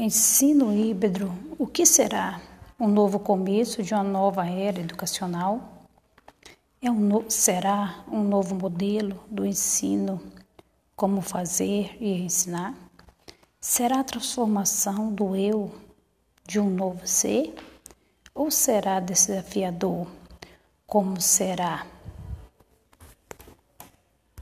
Ensino híbrido, o que será? Um novo começo de uma nova era educacional? Será um novo modelo do ensino, como fazer e ensinar? Será a transformação do eu de um novo ser? Ou será desafiador? Como será?